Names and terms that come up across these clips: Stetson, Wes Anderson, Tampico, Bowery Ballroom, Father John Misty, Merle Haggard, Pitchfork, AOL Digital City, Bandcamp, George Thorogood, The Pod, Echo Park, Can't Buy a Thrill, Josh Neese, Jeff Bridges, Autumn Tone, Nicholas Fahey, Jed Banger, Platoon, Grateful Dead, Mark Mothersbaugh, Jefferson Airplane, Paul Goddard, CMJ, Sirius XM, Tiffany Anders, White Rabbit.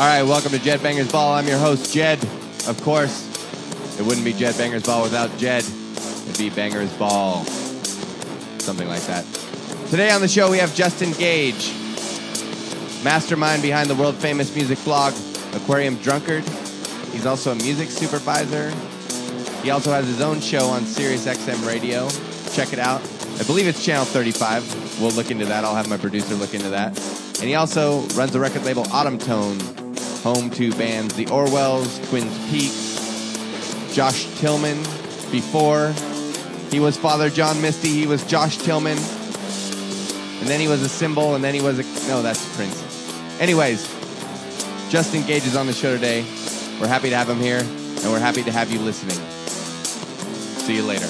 All right, welcome to Jed Banger's Ball. I'm your host, Jed. Of course, it wouldn't be Jed Banger's Ball without Jed. It'd be Banger's Ball. Something like that. Today on the show, we have Justin Gage, mastermind behind the world-famous music blog, Aquarium Drunkard. He's also a music supervisor. He also has his own show on Sirius XM Radio. Check it out. I believe it's Channel 35. We'll look into that. I'll have my producer look into that. And he also runs the record label Autumn Tone, home to bands The Orwells, Twin Peaks, Josh Tillman. Before he was Father John Misty, he was Josh Tillman. And then he was a cymbal, and then he was a... No, that's Prince. Anyways, Justin Gage is on the show today. We're happy to have him here, and we're happy to have you listening. See you later.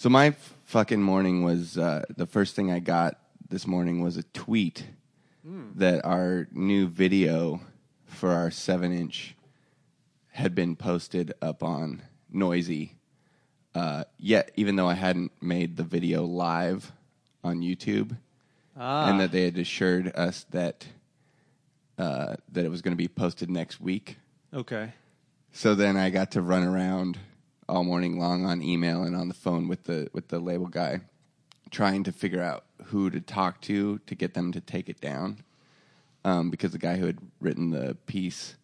So my fucking morning was, the first thing I got this morning was a tweet that our new video for our 7-inch had been posted up on Noisy. Yet, even though I hadn't made the video live on YouTube, and that they had assured us that that it was going to be posted next week. Okay. So then I got to run around all morning long on email and on the phone with the label guy, trying to figure out who to talk to get them to take it down, because the guy who had written the piece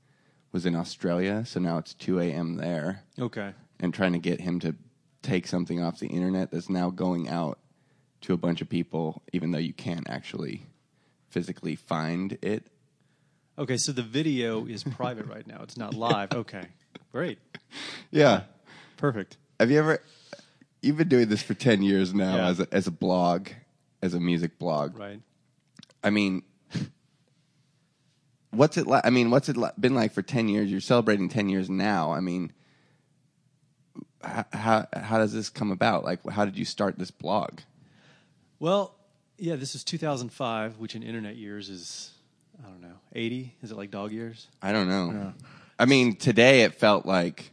was in Australia, so now it's 2 a.m. there. Okay. And trying to get him to take something off the internet that's now going out to a bunch of people, even though you can't actually physically find it. Okay, so the video is private right now. It's not live. Okay, great. Yeah. Perfect. Have you ever... You've been doing this for 10 years now as a blog, as a music blog. Right. I mean, what's it been like for 10 years? You're celebrating 10 years now. I mean, how does this come about? Like, how did you start this blog? Well, yeah, this was 2005, which in internet years is, I don't know, 80? Is it like dog years? I don't know. Yeah. I mean, today it felt like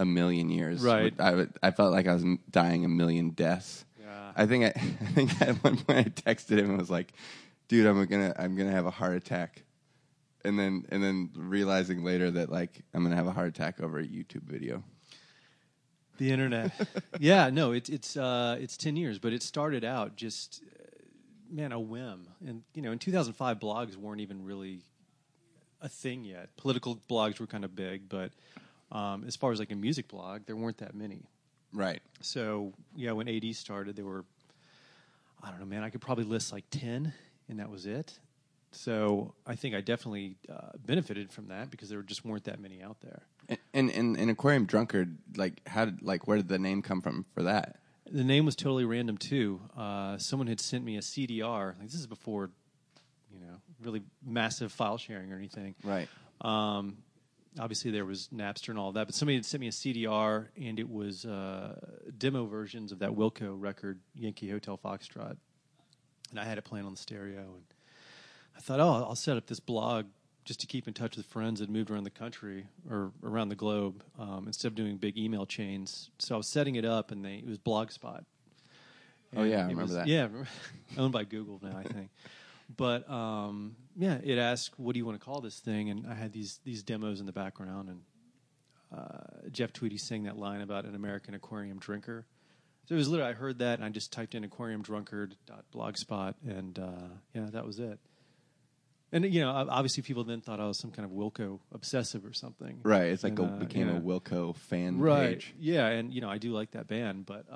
a million years. Right. I felt like I was dying a million deaths. Yeah. I think at one point I texted him and was like, dude, I'm gonna have a heart attack. And then realizing later that, like, I'm gonna have a heart attack over a YouTube video. The internet. Yeah, no, it's 10 years, but it started out just, man, a whim. And, you know, in 2005, blogs weren't even really a thing yet. Political blogs were kind of big, but as far as like a music blog, there weren't that many. Right. So, yeah, when AD started, there were, I don't know, man, I could probably list like 10, and that was it. So I think I definitely benefited from that because there just weren't that many out there. And Aquarium Drunkard, like, where did the name come from for that? The name was totally random, too. Someone had sent me a CDR. Like, this is before, you know, really massive file sharing or anything. Right. Obviously, there was Napster and all that, but somebody had sent me a CDR, and it was demo versions of that Wilco record, Yankee Hotel Foxtrot, and I had it playing on the stereo, and I thought, oh, I'll set up this blog just to keep in touch with friends that moved around the country or around the globe, instead of doing big email chains. So I was setting it up, and it was Blogspot. And I remember that. Yeah, owned by Google now, I think. But, yeah, it asked, what do you want to call this thing? And I had these demos in the background, and Jeff Tweedy sang that line about an American aquarium drinker. So it was literally, I heard that, and I just typed in aquariumdrunkard.blogspot, and, yeah, that was it. And, you know, obviously people then thought I was some kind of Wilco obsessive or something. Right, it's like became a Wilco fan page. Yeah, and, you know, I do like that band, but,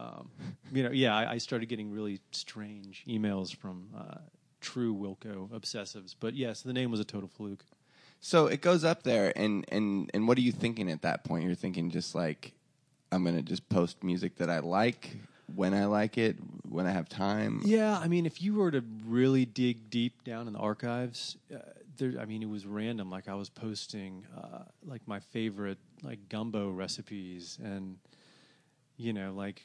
you know, yeah, I started getting really strange emails from... true Wilco obsessives, but yes, the name was a total fluke. So it goes up there, and what are you thinking at that point? You're thinking just like, I'm going to just post music that I like? when I like it, when I have time. Yeah, I mean, if you were to really dig deep down in the archives, there, I mean, it was random. Like, I was posting, like, my favorite, like, gumbo recipes and, you know, like,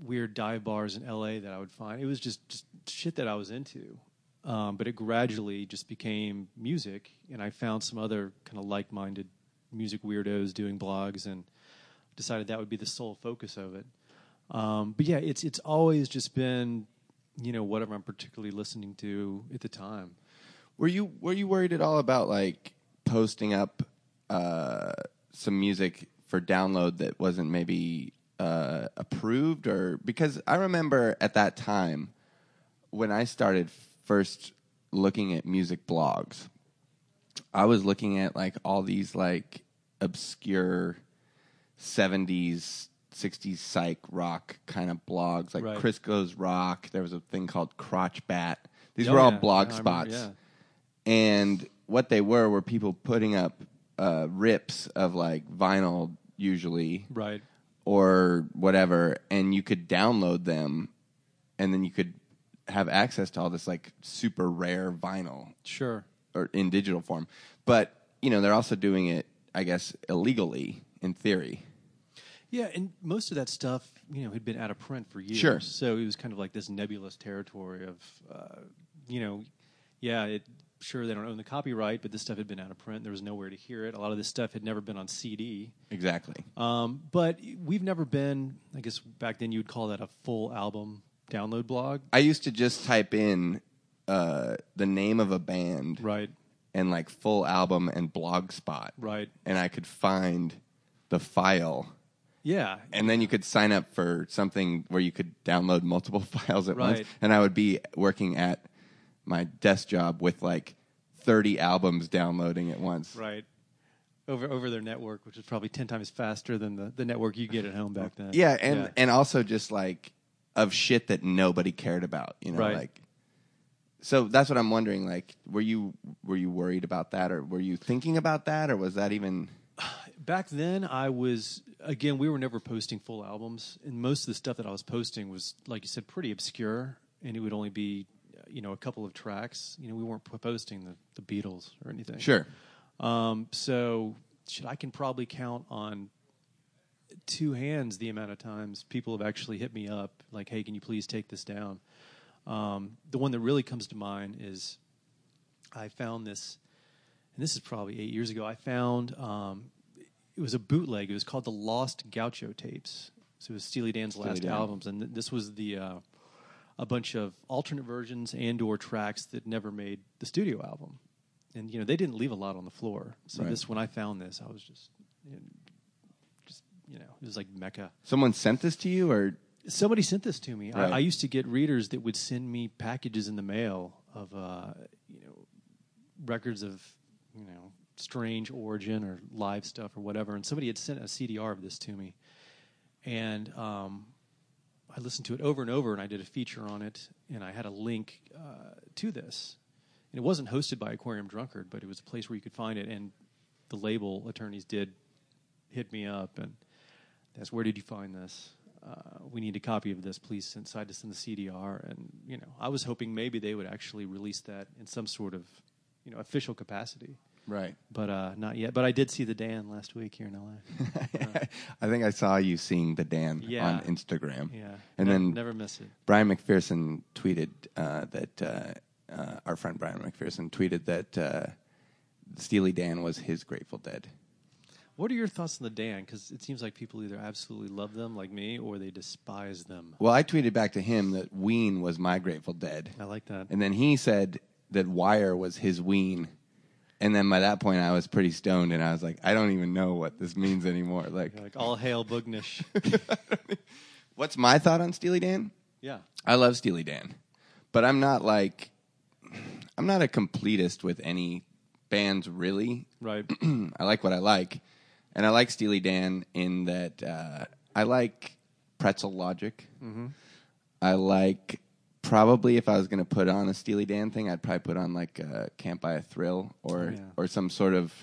weird dive bars in L.A. that I would find. It was just shit that I was into. But it gradually just became music, and I found some other kind of like-minded music weirdos doing blogs and decided that would be the sole focus of it. But yeah, it's always just been, you know, whatever I'm particularly listening to at the time. Were you worried at all about, like, posting up some music for download that wasn't maybe approved? Or because I remember at that time when I started first looking at music blogs, I was looking at, like, all these, like, obscure 70s, 60s psych rock kind of blogs, like, right, Crisco's Rock. There was a thing called Crotch Bat. These were all blog spots. Remember, yeah. And what they were people putting up rips of, like, vinyl usually, right, or whatever, and you could download them, and then you could have access to all this, like, super rare vinyl. Sure. Or in digital form. But, you know, they're also doing it, I guess, illegally, in theory. Yeah, and most of that stuff, you know, had been out of print for years. Sure. So it was kind of like this nebulous territory of, you know, yeah, sure, they don't own the copyright, but this stuff had been out of print. There was nowhere to hear it. A lot of this stuff had never been on CD. Exactly. But we've never been, I guess back then you would call that a full album download blog. I used to just type in the name of a band, right, and, like, full album and blog spot, right, and I could find the file. Yeah. And then you could sign up for something where you could download multiple files at once. And I would be working at my desk job with, like, 30 albums downloading at once. Right. Over their network, which is probably 10 times faster than the network you get at home back then. Yeah, and also just, like, of shit that nobody cared about, you know, right, like. So that's what I'm wondering, like, were you worried about that, or were you thinking about that, or was that even? Back then, I was, again, we were never posting full albums, and most of the stuff that I was posting was, like you said, pretty obscure, and it would only be, you know, a couple of tracks. You know, we weren't posting the Beatles or anything. Sure. So, shit, I can probably count on two hands the amount of times people have actually hit me up, like, hey, can you please take this down? The one that really comes to mind is I found this, and this is probably 8 years ago, I found... it was a bootleg. It was called the Lost Gaucho Tapes. So it was Steely Dan's last albums, and this was the a bunch of alternate versions and/or tracks that never made the studio album. And, you know, they didn't leave a lot on the floor. So right, this, when I found this, I was just, you know, it was like Mecca. Someone sent this to you, or somebody sent this to me. Right. I used to get readers that would send me packages in the mail of, you know, records of, you know, strange origin or live stuff or whatever, and somebody had sent a CDR of this to me, and I listened to it over and over, and I did a feature on it, and I had a link to this, and it wasn't hosted by Aquarium Drunkard, but it was a place where you could find it, and the label attorneys did hit me up, and that's, where did you find this? We need a copy of this, please send us in the CDR, and, you know, I was hoping maybe they would actually release that in some sort of, you know, official capacity. Right. But not yet. But I did see the Dan last week here in LA. I think I saw you seeing the Dan on Instagram. Yeah. And then never miss it. Brian McPherson tweeted that our friend Brian McPherson tweeted that Steely Dan was his Grateful Dead. What are your thoughts on the Dan? Because it seems like people either absolutely love them, like me, or they despise them. Well, I tweeted back to him that Ween was my Grateful Dead. I like that. And then he said that Wire was his Ween. And then by that point, I was pretty stoned, and I was like, I don't even know what this means anymore. Like all hail Bugnish. What's my thought on Steely Dan? Yeah. I love Steely Dan. But I'm not a completist with any bands, really. Right. I like what I like. And I like Steely Dan in that I like Pretzel Logic. Mm-hmm. I like... Probably, if I was going to put on a Steely Dan thing, I'd probably put on, like, Can't Buy a Thrill or some sort of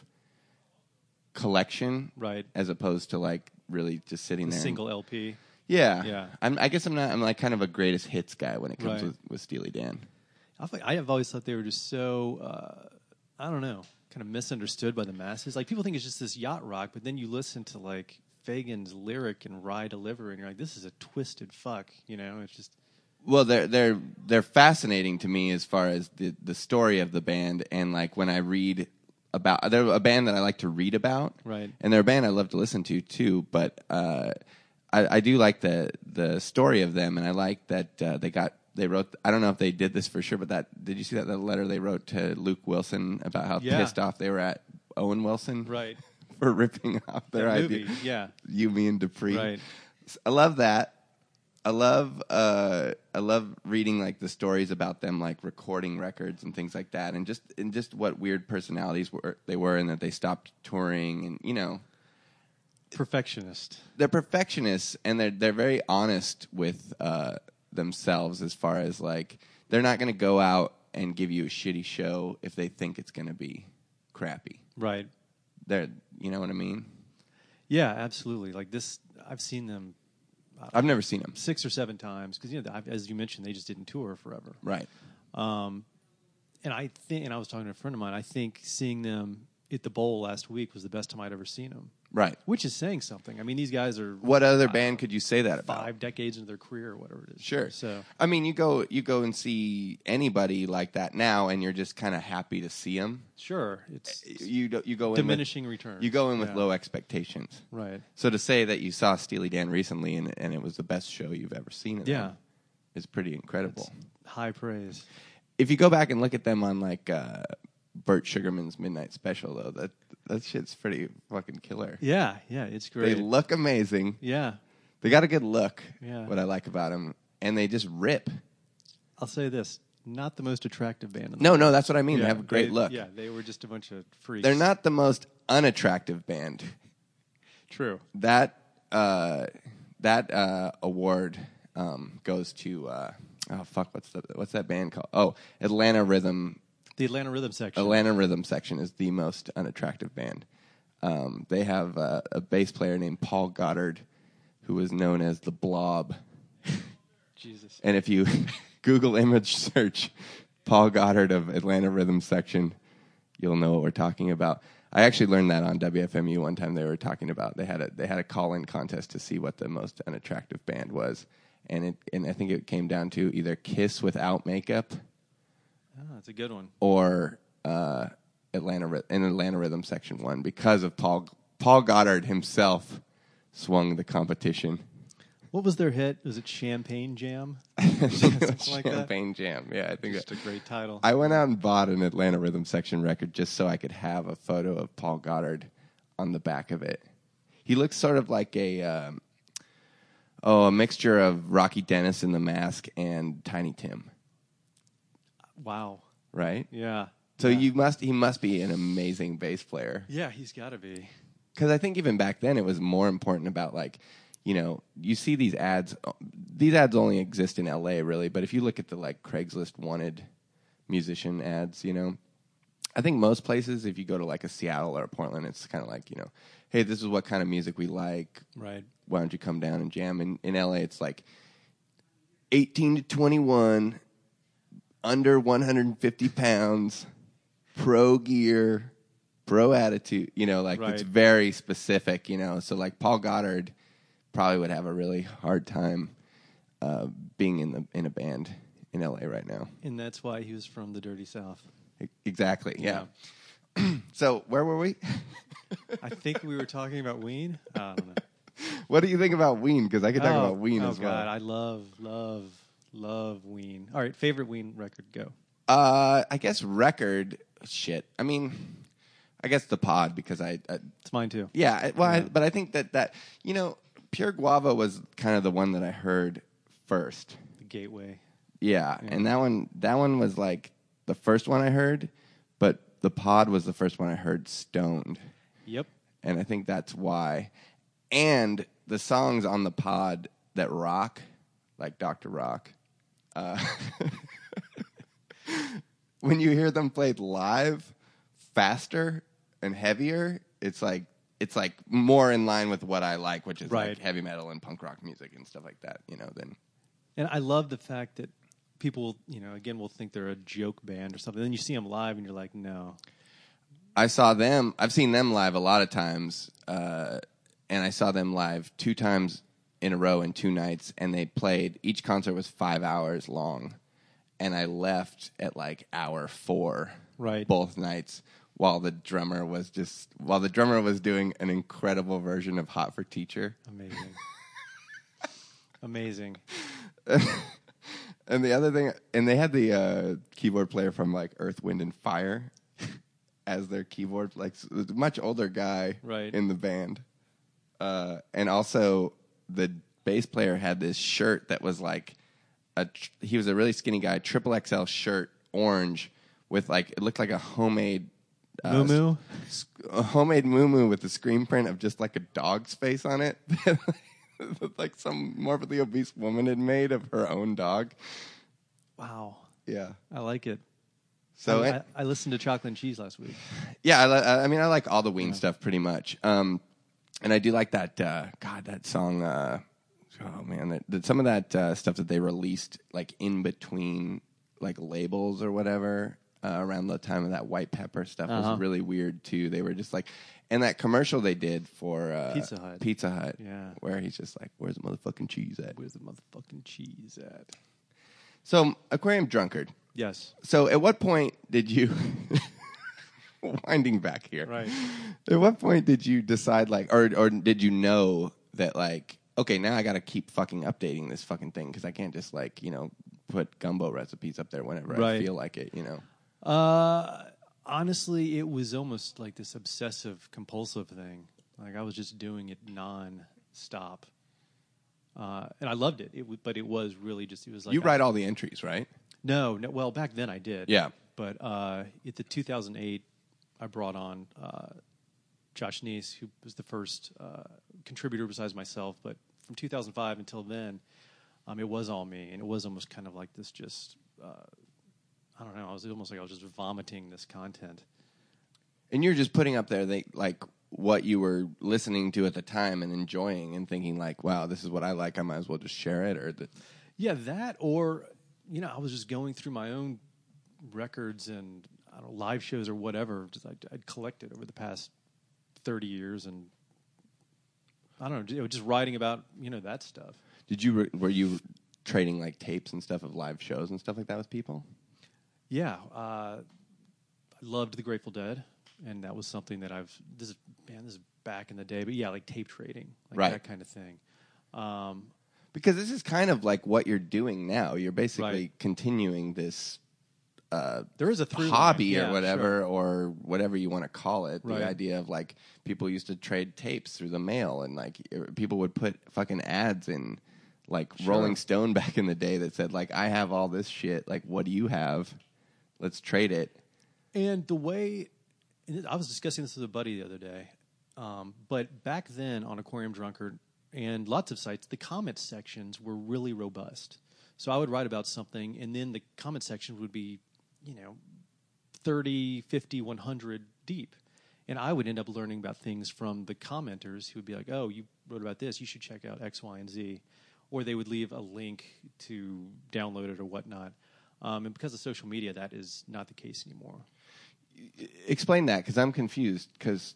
collection, right, as opposed to, like, really just sitting there. Single LP. Yeah. Yeah. I guess I'm not. I'm like kind of a greatest hits guy when it comes with Steely Dan. I have always thought they were just so, I don't know, kind of misunderstood by the masses. Like, people think it's just this yacht rock, but then you listen to, like, Fagan's lyric and Rye Delivery, and you're like, this is a twisted fuck, you know? It's just... Well, they're fascinating to me as far as the story of the band, and, like, when I read about... They're a band that I like to read about, right? And they're a band I love to listen to, too, but I do like the story of them, and I like that they wrote, I don't know if they did this for sure, but did you see that letter they wrote to Luke Wilson about how pissed off they were at Owen Wilson? Right. For ripping off their idea. Yeah. You, Me, and Dupree. Right. So I love that. I love reading like the stories about them, like recording records and things like that, and just what weird personalities they were, and that they stopped touring, and you know. Perfectionists. They're perfectionists, and they're very honest with themselves, as far as like they're not going to go out and give you a shitty show if they think it's going to be crappy, right? You know what I mean? Yeah, absolutely. Like this, I've seen them. I've never seen them 6 or 7 times, because you know, as you mentioned, they just didn't tour forever, right? And I think, and I was talking to a friend of mine, I think seeing them at the Bowl last week was the best time I'd ever seen them. Right. Which is saying something. I mean, these guys are... What other band could you say that about? 5 decades into their career or whatever it is. Sure. So I mean, you go and see anybody like that now, and you're just kind of happy to see them. Sure. It's you go diminishing in with, returns. You go in with low expectations. Right. So to say that you saw Steely Dan recently and it was the best show you've ever seen of them is pretty incredible. That's high praise. If you go back and look at them on like... Bert Sugarman's Midnight Special, though, that shit's pretty fucking killer. Yeah, yeah, it's great. They look amazing. Yeah. They got a good look, what I like about them, and they just rip. I'll say this, not the most attractive band in the world. No, that's what I mean. Yeah, they have a great look. Yeah, they were just a bunch of freaks. They're not the most unattractive band. True. That award goes to, what's that band called? Oh, Atlanta Rhythm. The Atlanta Rhythm Section. Atlanta Rhythm Section is the most unattractive band. They have a bass player named Paul Goddard, who is known as the Blob. Jesus. And if you Google image search Paul Goddard of Atlanta Rhythm Section, you'll know what we're talking about. I actually learned that on WFMU one time. They were talking about they had a call-in contest to see what the most unattractive band was, and I think it came down to either Kiss without makeup. Oh, that's a good one. Or Atlanta Rhythm Section 1, because of Paul Goddard himself swung the competition. What was their hit? Was it Champagne Jam? Champagne Jam, yeah. I think just a great title. I went out and bought an Atlanta Rhythm Section record just so I could have a photo of Paul Goddard on the back of it. He looks sort of like a mixture of Rocky Dennis in The Mask and Tiny Tim. Wow. Right? Yeah. So he must be an amazing bass player. Yeah, he's got to be. Because I think even back then it was more important about, like, you know, you see these ads. These ads only exist in L.A., really. But if you look at the, like, Craigslist wanted musician ads, you know, I think most places, if you go to, like, a Seattle or a Portland, it's kind of like, you know, hey, this is what kind of music we like. Right. Why don't you come down and jam? And in L.A., it's like 18 to 21... Under 150 pounds, pro gear, pro attitude, you know, like it's very specific, you know. So, like, Paul Goddard probably would have a really hard time being in a band in LA right now. And that's why he was from the Dirty South. Exactly, yeah. So, where were we? I think we were talking about Ween. I don't know. What do you think about Ween? Because I could talk about Ween as well. Oh, God, I love Ween. All right, favorite Ween record, go. I guess record, shit. I mean, I guess The Pod, because I it's mine too. Yeah, well, yeah. But I think that, you know, Pure Guava was kind of the one that I heard first. The gateway. Yeah. And that one was like the first one I heard, but The Pod was the first one I heard stoned. Yep. And I think that's why. And the songs on The Pod that rock, like Dr. Rock, when you hear them played live faster and heavier, it's like it's like more in line with what I like, which is like heavy metal and punk rock music and stuff like that, you know, then. And I love the fact that people, you know, again, will think they're a joke band or something. Then you see them live and you're like, no. I saw them. I've seen them live a lot of times. And I saw them live 2 times in a row in 2 nights. And they played. Each concert was 5 hours long. And I left at like hour 4 both nights. While the drummer was doing an incredible version of Hot for Teacher. Amazing. And the other thing, and they had the keyboard player from like Earth, Wind, and Fire as their keyboard, like a much older guy in the band. And also the bass player had this shirt that was like, he was a really skinny guy, triple XL shirt, orange, with like, it looked like a homemade moo-moo? A homemade moo-moo with a screen print of just like a dog's face on it. Like some morbidly obese woman had made of her own dog. Wow. Yeah. I like it. So I listened to Chocolate and Cheese last week. Yeah. I like all the Ween stuff pretty much. And I do like that, that song. Some of that stuff that they released like in between like labels or whatever. Around the time of that White Pepper stuff was really weird too. They were just like, and that commercial they did for Pizza Hut, yeah, where he's just like, "Where's the motherfucking cheese at? Where's the motherfucking cheese at?" So, Aquarium Drunkard. Yes. So, at what point did you winding back here? Right. At what point did you decide, like, or did you know that, like, okay, now I got to keep fucking updating this fucking thing because I can't just like, you know, put gumbo recipes up there whenever I feel like it, you know. Honestly, it was almost like this obsessive compulsive thing. Like I was just doing it non-stop. And I loved it. But it was really just, it was like... You write all the entries, right? No. Well, back then I did. Yeah. But, at the 2008, I brought on, Josh Neese, who was the first, contributor besides myself. But from 2005 until then, it was all me. And it was almost kind of like this just, I don't know. I was almost like I was just vomiting this content. And you're just putting up there like what you were listening to at the time and enjoying and thinking like, wow, this is what I like. I might as well just share it. Yeah, that or, you know, I was just going through my own records and I don't know, live shows or whatever. Just I'd collected over the past 30 years and I don't know, just writing about, you know, that stuff. Were you trading like tapes and stuff of live shows and stuff like that with people? Yeah, I loved the Grateful Dead, and that was something that this is back in the day, but yeah, like tape trading, like that kind of thing. Because this is kind of like what you're doing now. You're basically continuing this there is a hobby or whatever, or whatever you want to call it. The idea of like people used to trade tapes through the mail, and like people would put fucking ads in. Like Rolling Stone back in the day that said like, I have all this shit, like what do you have? Let's trade it. And the way, and I was discussing this with a buddy the other day, but back then on Aquarium Drunkard and lots of sites, the comment sections were really robust. So I would write about something, and then the comment section would be, you know, 30, 50, 100 deep. And I would end up learning about things from the commenters who would be like, oh, you wrote about this, you should check out X, Y, and Z. Or they would leave a link to download it or whatnot. And because of social media, that is not the case anymore. Explain that, because I'm confused. Because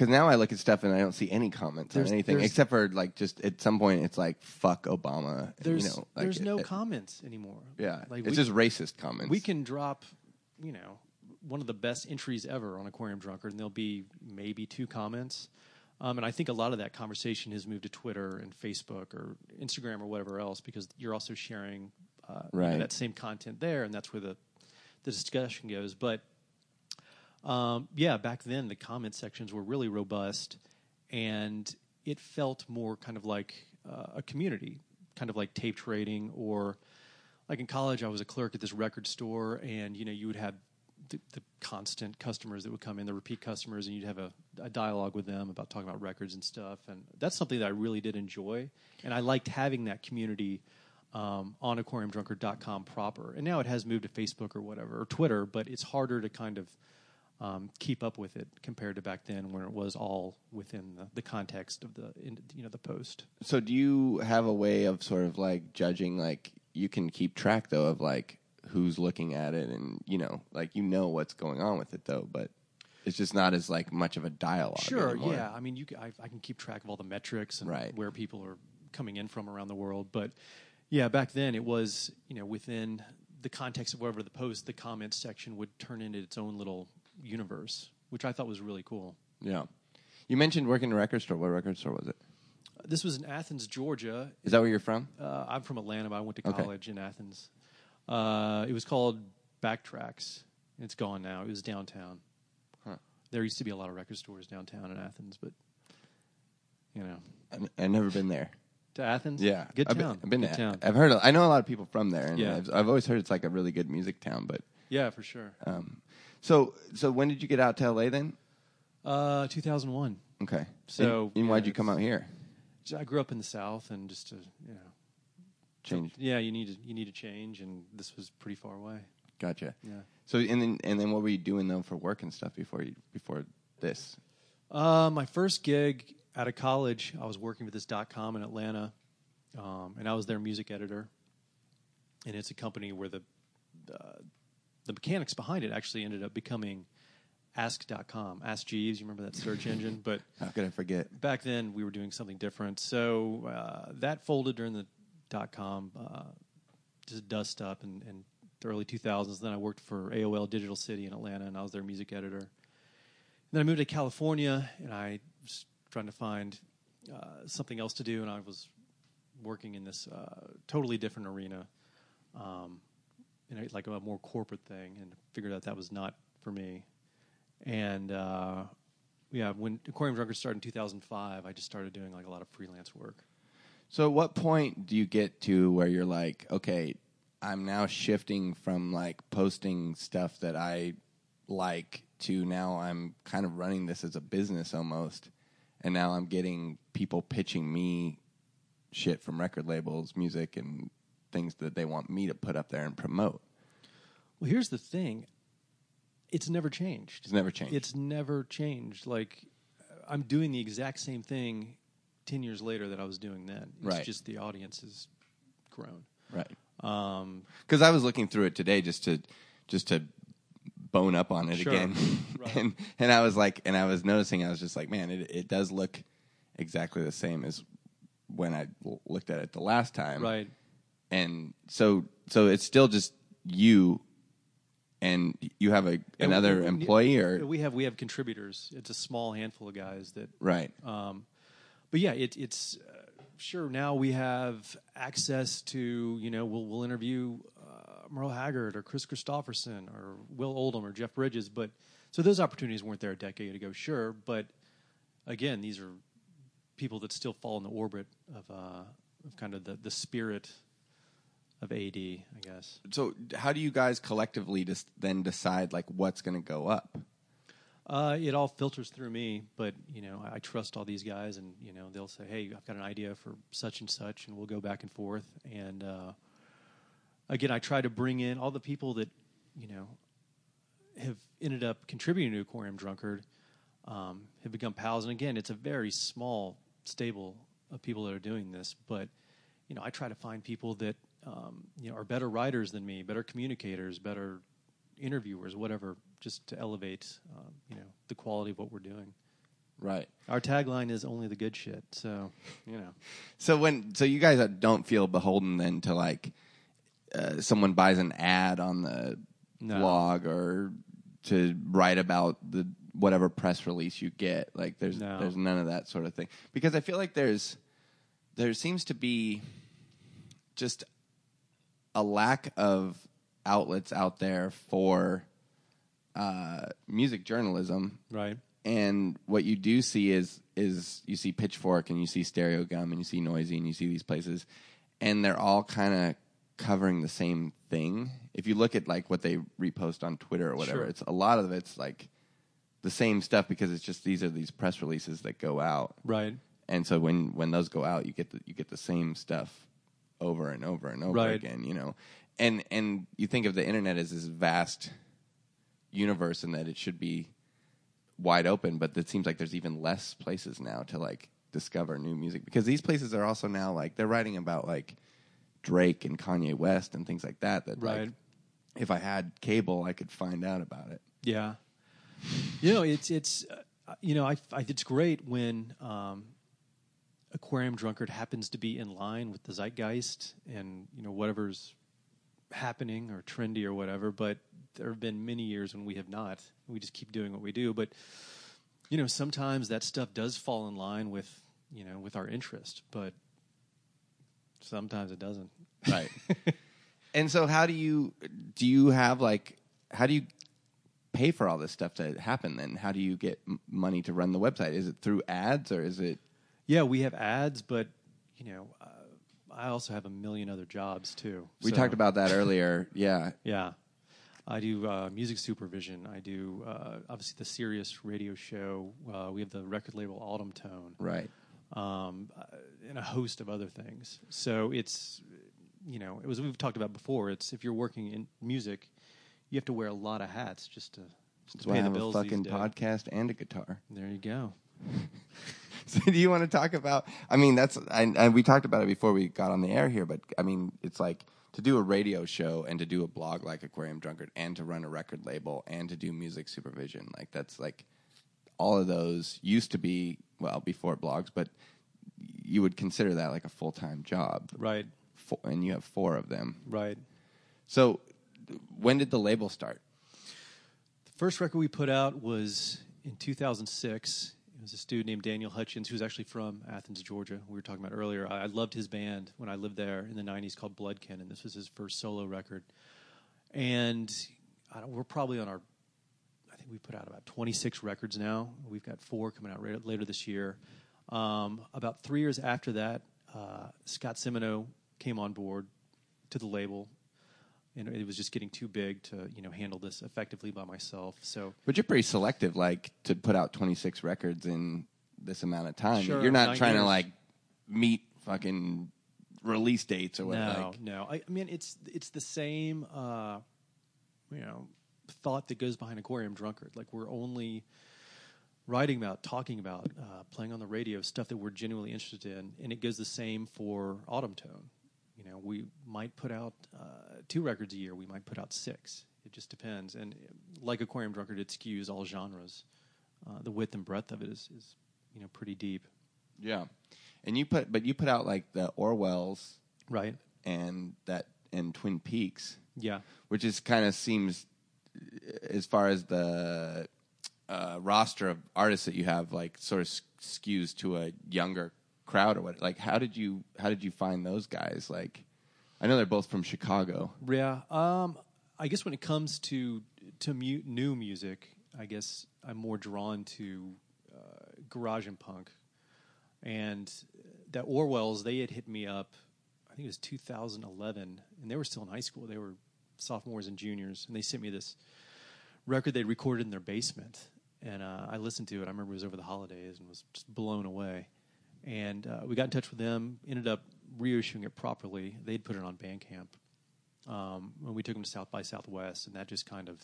now I look at stuff and I don't see any comments on anything, except for like just at some point it's like, fuck Obama. There's no comments anymore. Yeah, like it's just racist comments. We can drop, you know, one of the best entries ever on Aquarium Drunkard, and there'll be maybe 2 comments. And I think a lot of that conversation has moved to Twitter and Facebook or Instagram or whatever else because you're also sharing you know, that same content there, and that's where the discussion goes. But, yeah, back then the comment sections were really robust, and it felt more kind of like a community, kind of like tape trading or like in college I was a clerk at this record store, and, you know, you would have the constant customers that would come in, the repeat customers, and you'd have a dialogue with them about talking about records and stuff. And that's something that I really did enjoy. And I liked having that community on aquariumdrunkard.com proper. And now it has moved to Facebook or whatever, or Twitter, but it's harder to kind of keep up with it compared to back then when it was all within the context of the post. So do you have a way of sort of like judging, like you can keep track though of like who's looking at it and what's going on with it though, but it's just not as like much of a dialogue. Sure, anymore. Yeah. I mean, I can keep track of all the metrics and where people are coming in from around the world, but yeah, back then it was within the context of whatever the post, the comments section would turn into its own little universe, which I thought was really cool. Yeah. You mentioned working in a record store. What record store was it? This was in Athens, Georgia. Is that where you're from? I'm from Atlanta, but I went to college in Athens. It was called Backtracks. It's gone now. It was downtown. Huh. There used to be a lot of record stores downtown in Athens, but, I've never been there. To Athens? Yeah. Good town. I've been to town. I know a lot of people from there, and I've always heard it's like a really good music town, but... Yeah, for sure. So when did you get out to LA then? 2001. Okay. So and why did you come out here? I grew up in the South, and just to change. Yeah, you need to change, and this was pretty far away. Gotcha. Yeah. So and then what were you doing though for work and stuff before this? My first gig out of college, I was working with this .com in Atlanta, and I was their music editor. And it's a company where the mechanics behind it actually ended up becoming Ask.com. Ask Jeeves, you remember that search engine? But how could I forget? Back then, we were doing something different. So that folded during the .com, just dust up in the early 2000s. Then I worked for AOL Digital City in Atlanta, and I was their music editor. And then I moved to California, and I was trying to find something else to do, and I was working in this totally different arena. Like a more corporate thing, and figured out that was not for me. And when Aquarium Drunkard started in 2005, I just started doing like a lot of freelance work. So, at what point do you get to where you're like, okay, I'm now shifting from like posting stuff that I like to now I'm kind of running this as a business almost, and now I'm getting people pitching me shit from record labels, music, and things that they want me to put up there and promote. Well, here's the thing. It's never changed. Like, I'm doing the exact same thing 10 years later that I was doing then. It's just the audience has grown. Right. Because I was looking through it today just to bone up on it again. Right. And I was like, and I was noticing, I was just like, man, it does look exactly the same as when I looked at it the last time. Right. And so it's still just you, and you have another employee, or we have contributors. It's a small handful of guys that but yeah, it's sure now we have access to we'll interview Merle Haggard or Chris Christopherson or Will Oldham or Jeff Bridges, but so those opportunities weren't there a decade ago, sure, but again, these are people that still fall in the orbit of kind of the spirit of AD, I guess. So how do you guys collectively just then decide like what's going to go up? It all filters through me, but I trust all these guys, and they'll say, "Hey, I've got an idea for such and such," and we'll go back and forth. And again, I try to bring in all the people that have ended up contributing to Aquarium Drunkard, have become pals. And again, it's a very small stable of people that are doing this, but I try to find people that are better writers than me, better communicators, better interviewers, whatever, just to elevate, the quality of what we're doing. Right. Our tagline is only the good shit. So, So you guys don't feel beholden then to like someone buys an ad on the blog or to write about the whatever press release you get. Like there's none of that sort of thing, because I feel like there seems to be just a lack of outlets out there for music journalism, right? And what you do see is you see Pitchfork and you see Stereo Gum and you see Noisy and you see these places, and they're all kind of covering the same thing. If you look at like what they repost on Twitter or whatever, it's a lot of it's like the same stuff, because it's just these press releases that go out, right? And so when those go out, you get the same stuff over and over and over again, And you think of the internet as this vast universe, and that it should be wide open, but it seems like there's even less places now to like discover new music, because these places are also now like they're writing about like Drake and Kanye West and things like that. That right. Like, if I had cable, I could find out about it. Yeah, you know, it's great when Aquarium Drunkard happens to be in line with the zeitgeist and you know whatever's happening or trendy or whatever. But there have been many years when we have not. We just keep doing what we do. But you know, sometimes that stuff does fall in line with you know with our interest, but sometimes it doesn't. Right. And so how do you have like, how do you pay for all this stuff to happen then? How do you get money to run the website? Is it through ads or is it? Yeah, we have ads, but you know, I also have a million other jobs too. We talked about that earlier. Yeah. Yeah. I do music supervision. I do obviously the Sirius radio show. We have the record label Autumn Tone. Right. And a host of other things. So it's, you know, it was we've talked about before. It's if you're working in music, you have to wear a lot of hats just to pay the bills. That's why I have a fucking podcast and a guitar. There you go. So do you want to talk about? I mean, that's we talked about it before we got on the air here, but I mean, it's like to do a radio show and to do a blog like Aquarium Drunkard and to run a record label and to do music supervision, like that's like all of those used to be well before blogs, but you would consider that like a full-time job, right? And you have four of them. Right. So when did the label start? The first record we put out was in 2006. It was this dude named Daniel Hutchins, who's actually from Athens, Georgia. We were talking about earlier. I loved his band when I lived there in the 90s called Bloodkin, and this was his first solo record. And we're probably on our, I think we put out about 26 records now. We've got four coming out later this year. About 3 years after that, Scott Semino came on board to the label, and it was just getting too big to, you know, handle this effectively by myself. So, but you're pretty selective, like to put out 26 records in this amount of time. Sure, you're not trying to like meet fucking release dates or whatever. No, like. No. I mean, it's the same, you know, thought that goes behind Aquarium Drunkard. Like we're only writing about, talking about, playing on the radio, stuff that we're genuinely interested in, and it goes the same for Autumn Tone. You know, we might put out 2 records a year. We might put out 6. It just depends. And like Aquarium Drunkard, it skews all genres. The width and breadth of it is you know pretty deep. Yeah, and you put out like the Orwells, right? And Twin Peaks, yeah, which is kind of seems as far as the roster of artists that you have like sort of skews to a younger crowd or what, like how did you find those guys? Like I know they're both from Chicago. Yeah. I guess when it comes to new music, I guess I'm more drawn to garage and punk. And that Orwells, they had hit me up, I think it was 2011, and they were still in high school. They were sophomores and juniors, and they sent me this record they recorded in their basement. And I listened to it. I remember it was over the holidays and was just blown away. And we got in touch with them, ended up reissuing it properly. They'd put it on Bandcamp. And we took them to South by Southwest, and that just kind of,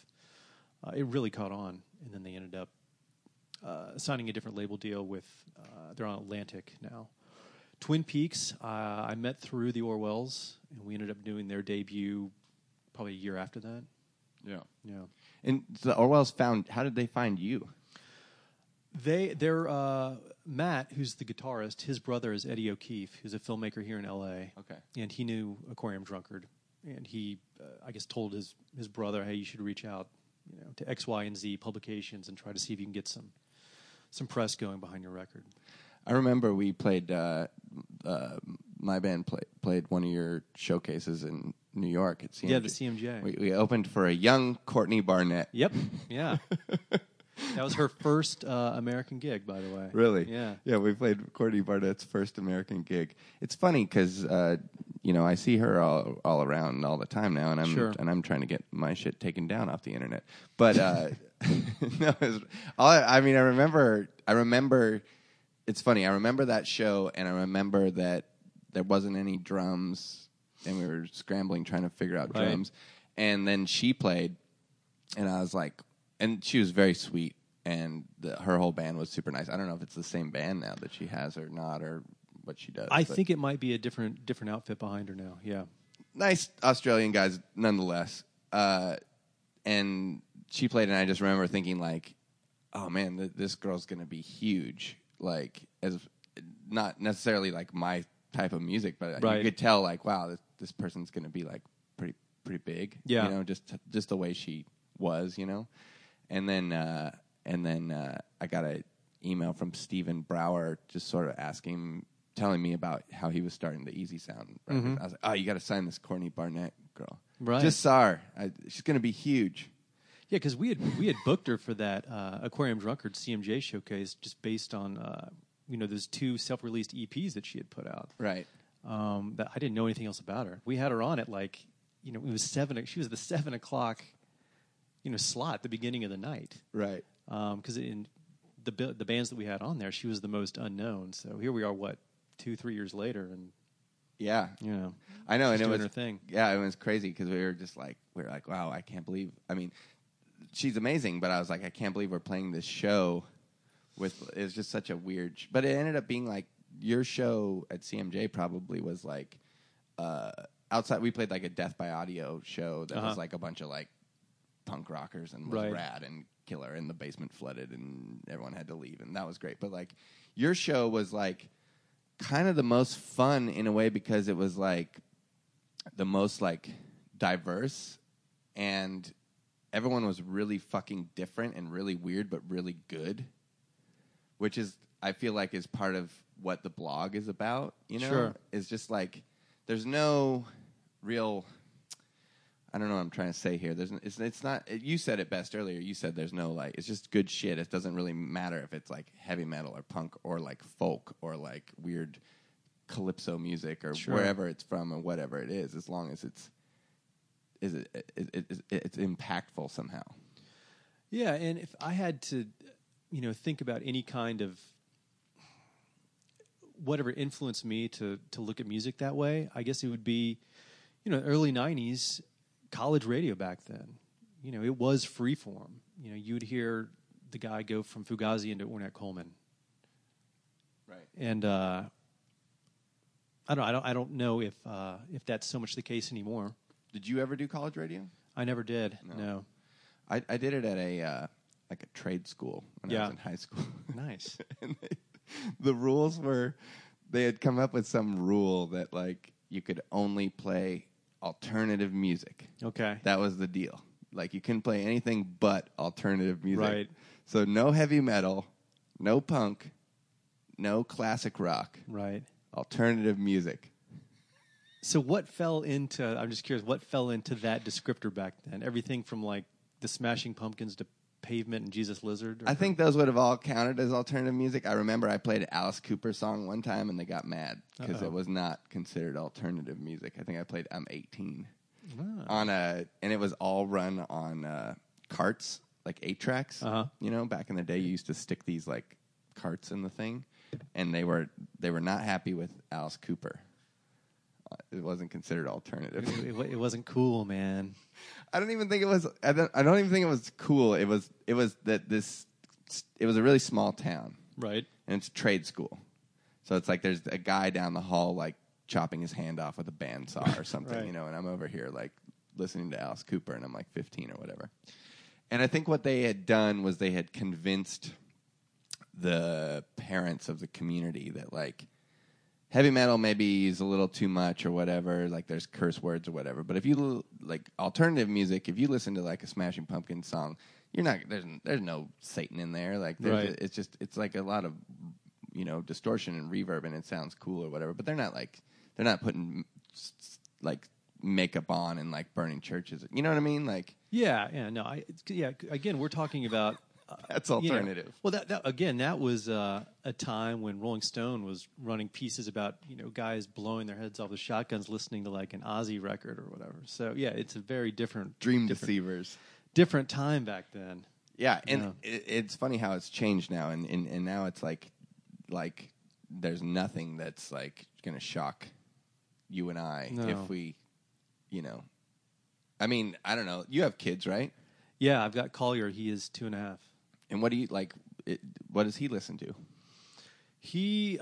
it really caught on. And then they ended up signing a different label deal with, they're on Atlantic now. Twin Peaks, I met through the Orwells, and we ended up doing their debut probably a year after that. Yeah. Yeah. And the Orwells how did they find you? They're Matt, who's the guitarist, his brother is Eddie O'Keefe, who's a filmmaker here in L.A. Okay. And he knew Aquarium Drunkard. And he, I guess, told his brother, hey, you should reach out you know, to X, Y, and Z publications and try to see if you can get some press going behind your record. I remember we played, my band played one of your showcases in New York at CMJ. Yeah, the CMJ. We opened for a young Courtney Barnett. Yep, yeah. That was her first American gig, by the way. Really? Yeah. Yeah, we played Courtney Barnett's first American gig. It's funny because you know I see her all around all the time now, and I'm sure. And I'm trying to get my shit taken down off the internet. But no, I remember. It's funny. I remember that show, and I remember that there wasn't any drums, and we were scrambling trying to figure out drums. And then she played, and I was like. And she was very sweet and her whole band was super nice. I don't know if it's the same band now that she has or not, or what she does. I think it might be a different outfit behind her now. Yeah, nice Australian guys nonetheless. And she played, and I just remember thinking like, oh man, this girl's gonna be huge. Like, as not necessarily like my type of music, but right. You could tell like, wow, this person's gonna be like pretty big. Yeah, you know, just the way she was, you know. And then I got an email from Stephen Brower, just sort of telling me about how he was starting the Easy Sound record. Mm-hmm. I was like, oh, you got to sign this Courtney Barnett girl. Right, just saw her. She's gonna be huge. Yeah, because we had booked her for that Aquarium Drunkard CMJ showcase, just based on those two self-released EPs that she had put out. Right. That I didn't know anything else about her. We had her on at like, it was 7. She was the 7:00, slot at the beginning of the night. Right. Because in the bands that we had on there, she was the most unknown. So here we are, what, 2-3 years later, and yeah, I know, and it was her thing. Yeah, it was crazy because we were like, wow, I can't believe. I mean, she's amazing, but I was like, I can't believe we're playing this show with. It's just such a weird. But it ended up being like your show at CMJ probably was like outside. We played like a Death by Audio show that was like a bunch of like punk rockers and was rad and killer, and the basement flooded and everyone had to leave, and that was great. But like your show was like kind of the most fun in a way because it was like the most like diverse, and everyone was really fucking different and really weird but really good, which is, I feel like, is part of what the blog is about, Sure. It's just like there's no real, I don't know what I'm trying to say here. It's not. You said it best earlier. You said there's no like. It's just good shit. It doesn't really matter if it's like heavy metal or punk or like folk or like weird calypso music or sure. wherever it's from or whatever it is, as long as it's impactful somehow. Yeah, and if I had to, think about any kind of whatever influenced me to look at music that way, I guess it would be, early '90s. College radio back then, it was freeform. You'd hear the guy go from Fugazi into Ornette Coleman, right? And I don't know if that's so much the case anymore. Did you ever do college radio? I never did. No. I did it at a like a trade school when I was in high school. Nice. And the rules were, they had come up with some rule that like you could only play alternative music. Okay. That was the deal. Like, you couldn't play anything but alternative music. Right. So no heavy metal, no punk, no classic rock. Right. Alternative music. So what fell into that descriptor back then? Everything from like the Smashing Pumpkins to Pavement and Jesus Lizard? I think those would have all counted as alternative music. I remember I played an Alice Cooper song one time and they got mad because it was not considered alternative music. I think I played I'm 18 and it was all run on carts, like 8-tracks. Back in the day you used to stick these like carts in the thing, and they were not happy with Alice Cooper. It wasn't considered alternative. It wasn't cool, man. I don't even think it was cool. It was a really small town, right? And it's a trade school, so it's like there's a guy down the hall like chopping his hand off with a bandsaw or something, right. And I'm over here like listening to Alice Cooper, and I'm like 15 or whatever. And I think what they had done was they had convinced the parents of the community that like, heavy metal maybe is a little too much or whatever, like there's curse words or whatever. But if you like alternative music, if you listen to like a Smashing Pumpkins song, there's no Satan in there. Like it's like a lot of distortion and reverb, and it sounds cool or whatever. But they're not putting like makeup on and like burning churches. You know what I mean? Like Again, we're talking about. That's alternative. Well, that was a time when Rolling Stone was running pieces about guys blowing their heads off with shotguns listening to like an Ozzy record or whatever. So yeah, it's a very different Deceivers, different time back then. Yeah, and it's funny how it's changed now, and now it's like there's nothing that's like going to shock you and I if we, I mean, I don't know. You have kids, right? Yeah, I've got Collier. He is 2.5. And what do you like? What does he listen to? He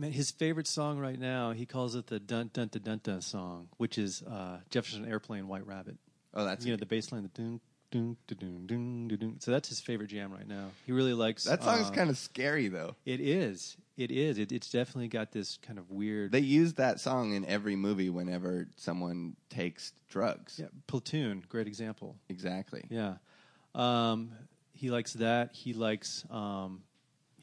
his favorite song right now. He calls it the dun dun dun dun dun song, which is Jefferson Airplane, White Rabbit. Oh, that's you know the bass line, the dun dun dun dun dun. So that's his favorite jam right now. He really likes that song. Is kind of scary though. It is. It is. It's definitely got this kind of weird... They use that song in every movie whenever someone takes drugs. Yeah, Platoon, great example. Exactly. Yeah. He likes that. He likes...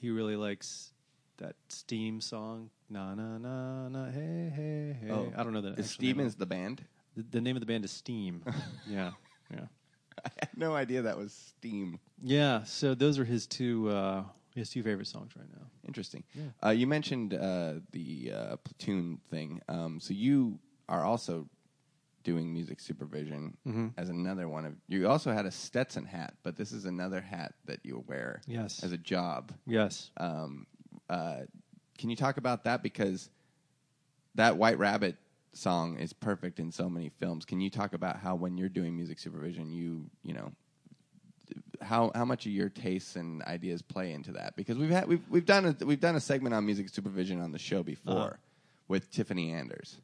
he really likes that Steam song. Na, na, na, na, hey, hey, hey. Oh, I don't know that. Steam is the band? The name of the band is Steam. Yeah, yeah. I had no idea that was Steam. Yeah, so those are his two... his two favorite songs right now. Interesting. Yeah. You mentioned the Platoon thing. So you are also doing music supervision as another one of... You also had a Stetson hat, but this is another hat that you wear as a job. Yes. Can you talk about that? Because that White Rabbit song is perfect in so many films. Can you talk about how when you're doing music supervision, you know... How much of your tastes and ideas play into that? Because we've done a segment on music supervision on the show before with Tiffany Anders,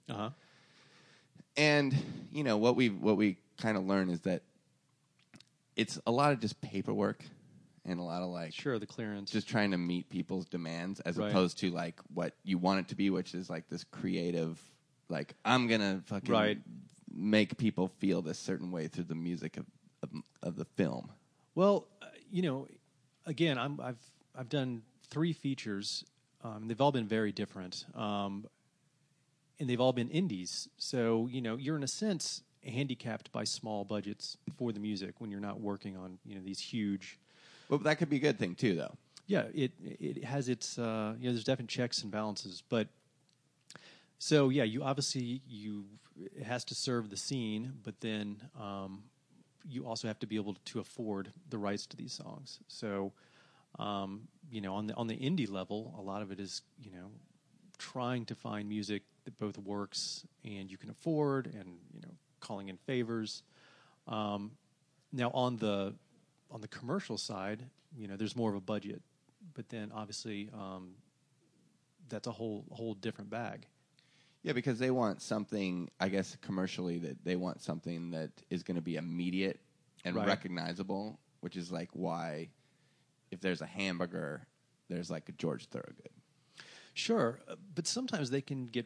and you know what we kind of learn is that it's a lot of just paperwork and a lot of like the clearance, just trying to meet people's demands as opposed to like what you want it to be, which is like this creative, like I'm gonna fucking make people feel this certain way through the music of the film. Well, you know, again, I've done three features. They've all been very different, and they've all been indies. So you know, you're in a sense handicapped by small budgets for the music when you're not working on these huge. Well, that could be a good thing too, though. Yeah, it has its there's definite checks and balances, but so yeah, you obviously it has to serve the scene, but then. You also have to be able to afford the rights to these songs. So, on the indie level, a lot of it is, trying to find music that both works and you can afford and, calling in favors. Now on the commercial side, there's more of a budget, but then obviously that's a whole different bag. Yeah, because they want something, I guess, commercially, that they want something that is going to be immediate and recognizable, which is like why if there's a hamburger, there's like a George Thorogood. Sure, but sometimes they can get...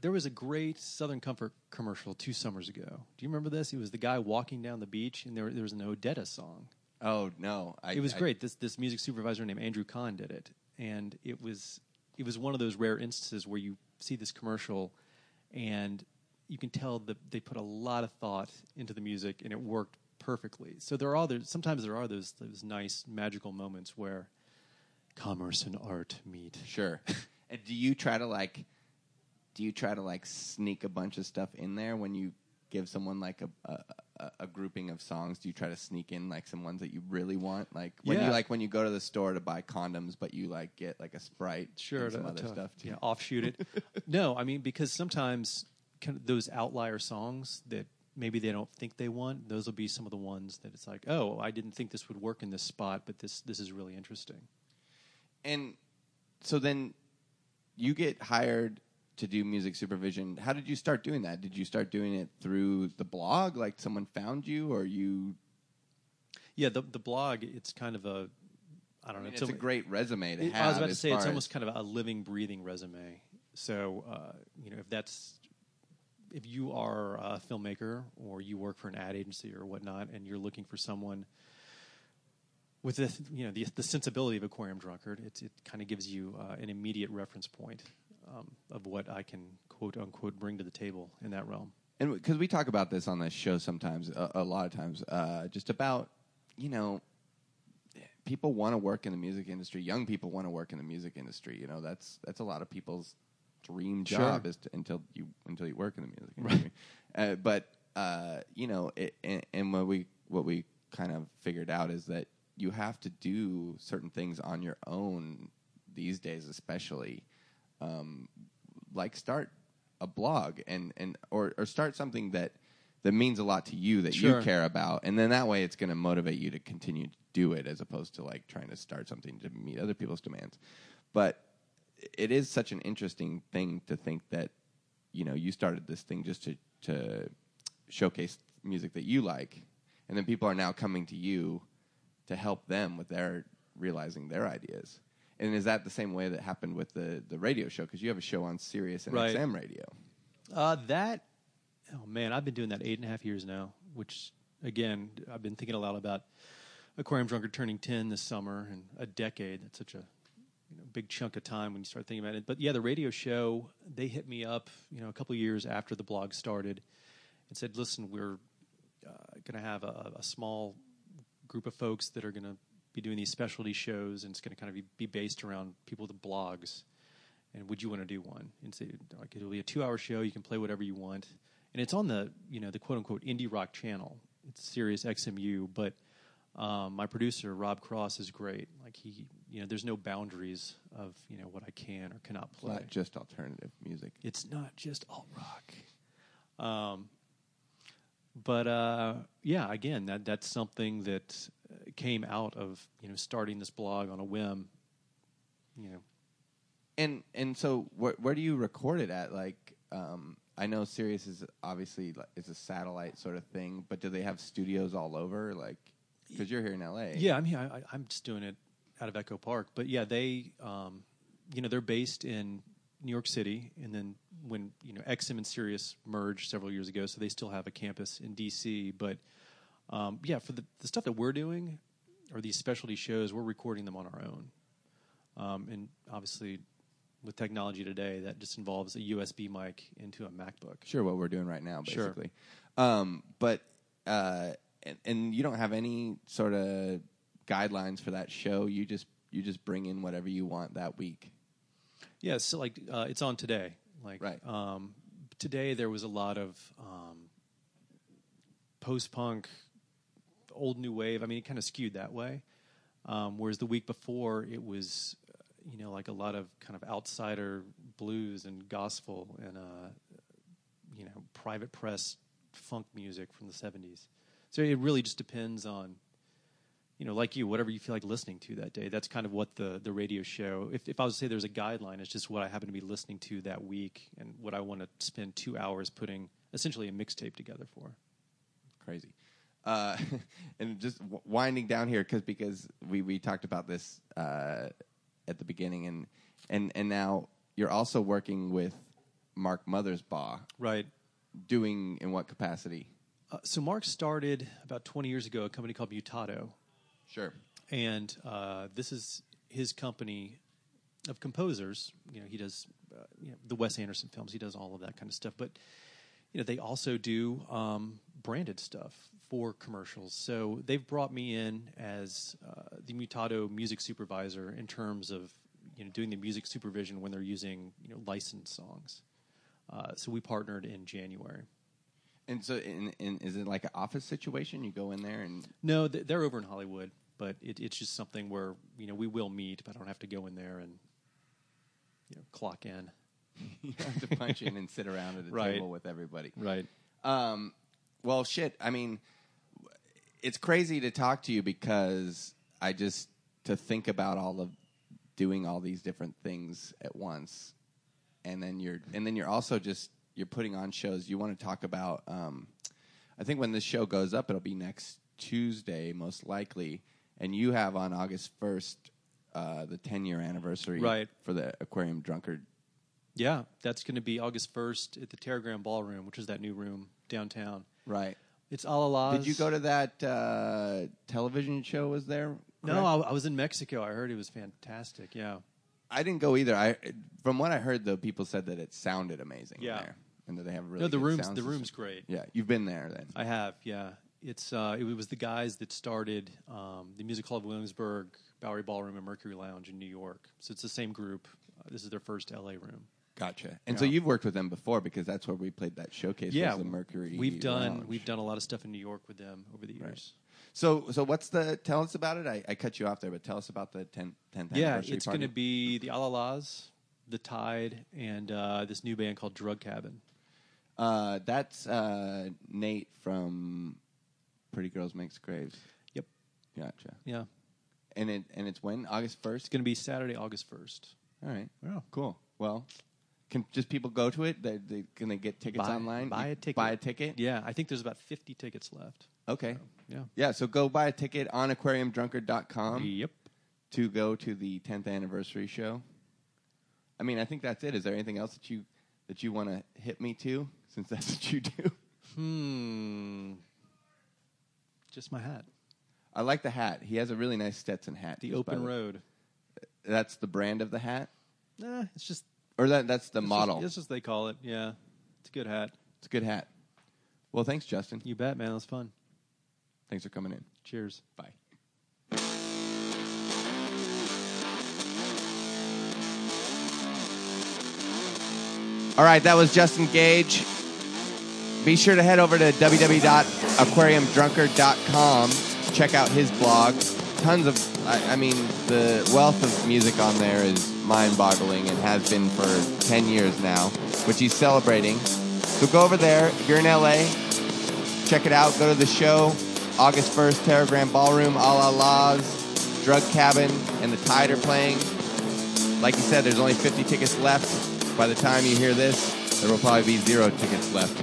there was a great Southern Comfort commercial 2 summers ago. Do you remember this? It was the guy walking down the beach, and there was an Odetta song. Oh, no. It was great. This music supervisor named Andrew Kahn did it, and it was one of those rare instances where you... see this commercial and you can tell that they put a lot of thought into the music and it worked perfectly. So sometimes there are those nice magical moments where commerce and art meet. Sure. And do you try to sneak a bunch of stuff in there when you give someone like a grouping of songs? Do you try to sneak in like some ones that you really want? Like when you go to the store to buy condoms, but you like get like a Sprite and some other stuff too. Yeah, offshoot it. No, I mean because sometimes kind of those outlier songs that maybe they don't think they want, those will be some of the ones that it's like, oh, I didn't think this would work in this spot, but this is really interesting. And so then you get hired to do music supervision. How did you start doing that? Did you start doing it through the blog? Like someone found you, or you? Yeah, the blog. It's kind of a, I mean, it's a great resume to have. I was about to say it's almost kind of a living, breathing resume. So if you are a filmmaker or you work for an ad agency or whatnot, and you're looking for someone with the sensibility of Aquarium Drunkard, it kind of gives you an immediate reference point. Of what I can quote unquote bring to the table in that realm, and because we talk about this on this show sometimes, a lot of times, just about people want to work in the music industry. Young people want to work in the music industry. That's a lot of people's dream job is to, until you work in the music industry. Right. But what we kind of figured out is that you have to do certain things on your own these days, especially. Like start a blog or start something that that means a lot to you that you care about. And then that way it's going to motivate you to continue to do it as opposed to like trying to start something to meet other people's demands. But it is such an interesting thing to think that, you know, you started this thing just to showcase music that you like. And then people are now coming to you to help them with their realizing their ideas. And is that the same way that happened with the radio show? Because you have a show on Sirius and XM radio. Oh, man, I've been doing that 8.5 years now, which, again, I've been thinking a lot about Aquarium Drunkard turning 10 this summer, and a decade. That's such a big chunk of time when you start thinking about it. But, yeah, the radio show, they hit me up a couple years after the blog started and said, listen, we're going to have a small group of folks that are going to be doing these specialty shows, and it's going to kind of be based around people with blogs. And would you want to do one? And say, like, it'll be a 2-hour show. You can play whatever you want. And it's on the, the quote-unquote indie rock channel. It's Sirius XMU, but my producer, Rob Cross, is great. Like, he, there's no boundaries of, what I can or cannot play. It's not just alternative music. It's not just alt-rock. Yeah, again, that's something that came out of, starting this blog on a whim, And so where do you record it at? Like, I know Sirius is obviously it's a satellite sort of thing, but do they have studios all over? Like, because you're here in LA. Yeah, I'm here. I'm just doing it out of Echo Park. But yeah, they, they're based in New York City, and then when XM and Sirius merged several years ago, so they still have a campus in DC. But for the stuff that we're doing, or these specialty shows, we're recording them on our own, and obviously, with technology today, that just involves a USB mic into a MacBook. Sure, what we're doing right now, basically. Sure. But you don't have any sort of guidelines for that show. You just bring in whatever you want that week. Yeah, so like it's on today. Like right. Today there was a lot of post-punk, old new wave. I mean, it kind of skewed that way. Whereas the week before it was like a lot of kind of outsider blues and gospel and, private press funk music from the 70s. So it really just depends on, whatever you feel like listening to that day. That's kind of what the radio show, if I was to say there's a guideline, it's just what I happen to be listening to that week and what I want to spend 2 hours putting essentially a mixtape together for. Crazy. And just winding down here, because we talked about this at the beginning, and now you're also working with Mark Mothersbaugh. Right. Doing in what capacity? So Mark started about 20 years ago a company called Mutato. Sure. And this is his company of composers. He does the Wes Anderson films. He does all of that kind of stuff. But they also do branded stuff for commercials. So they've brought me in as the Mutato music supervisor in terms of doing the music supervision when they're using licensed songs. So we partnered in January. And so is it like an office situation? You go in there and... No, they're over in Hollywood, but it's just something where we will meet, but I don't have to go in there and clock in. You have to punch in and sit around at a table with everybody. Right. Well, shit, I mean... It's crazy to talk to you because to think about doing all these different things at once. And then you're also you're putting on shows. You want to talk about, I think when this show goes up, it'll be next Tuesday, most likely. And you have on August 1st, the 10-year anniversary for the Aquarium Drunkard. Yeah. That's going to be August 1st at the Teragram Ballroom, which is that new room downtown. Right. It's all Allah's. Did you go to that television show? Was there? Correct? No, I was in Mexico. I heard it was fantastic. Yeah, I didn't go either. From what I heard, though, people said that it sounded amazing there, and that they have really good sound system. The room's great. Yeah, you've been there then. I have. Yeah, it's it was the guys that started the Music Hall of Williamsburg, Bowery Ballroom, and Mercury Lounge in New York. So it's the same group. This is their first LA room. Gotcha. And so you've worked with them before because that's where we played that showcase. Yeah, was the Mercury Lounge. We've done a lot of stuff in New York with them over the years. Right. So what's tell us about it. I cut you off there, but tell us about the 10th anniversary party. Yeah, it's going to be the Alalahs, the Tide, and this new band called Drug Cabin. That's Nate from Pretty Girls Makes Graves. Yep. Gotcha. Yeah. And it's when? August 1st? It's going to be Saturday, August 1st. All right. Oh, cool. Well, can just people go to it? They can they get tickets online? Buy a ticket? Yeah. I think there's about 50 tickets left. Okay. Yeah, so go buy a ticket on aquariumdrunkard.com. Yep. To go to the 10th anniversary show. I mean, I think that's it. Is there anything else that you want to hit me to, since that's what you do? Just my hat. I like the hat. He has a really nice Stetson hat. The Open Road. That's the brand of the hat? Nah, it's just... Or that's the model. That's just what they call it, yeah. It's a good hat. Well, thanks, Justin. You bet, man. That was fun. Thanks for coming in. Cheers. Bye. All right, that was Justin Gage. Be sure to head over to www.aquariumdrunkard.com. Check out his blog. Tons of, the wealth of music on there is mind-boggling and has been for 10 years now, which he's celebrating. So go over there. If you're in LA, check it out. Go to the show. August 1st, Teragram Ballroom, A La La's, Drug Cabin, and The Tide are playing. Like you said, there's only 50 tickets left. By the time you hear this, there will probably be 0 tickets left.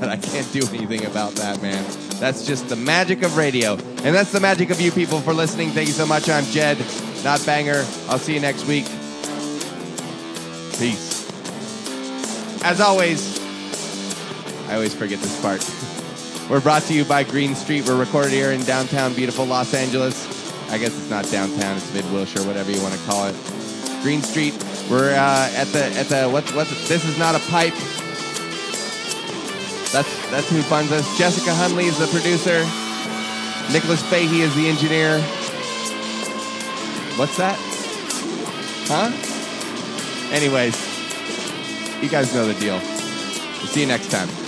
But I can't do anything about that, man. That's just the magic of radio. And that's the magic of you people for listening. Thank you so much. I'm Jed, not Banger. I'll see you next week. Peace. As always, I always forget this part. We're brought to you by Green Street. We're recorded here in downtown beautiful Los Angeles. I guess it's not downtown. It's Mid-Wilshire, whatever you want to call it. Green Street. We're at the what's it? This is not a pipe. That's who funds us. Jessica Hunley is the producer. Nicholas Fahey is the engineer. What's that? Huh? Anyways, you guys know the deal. We'll see you next time.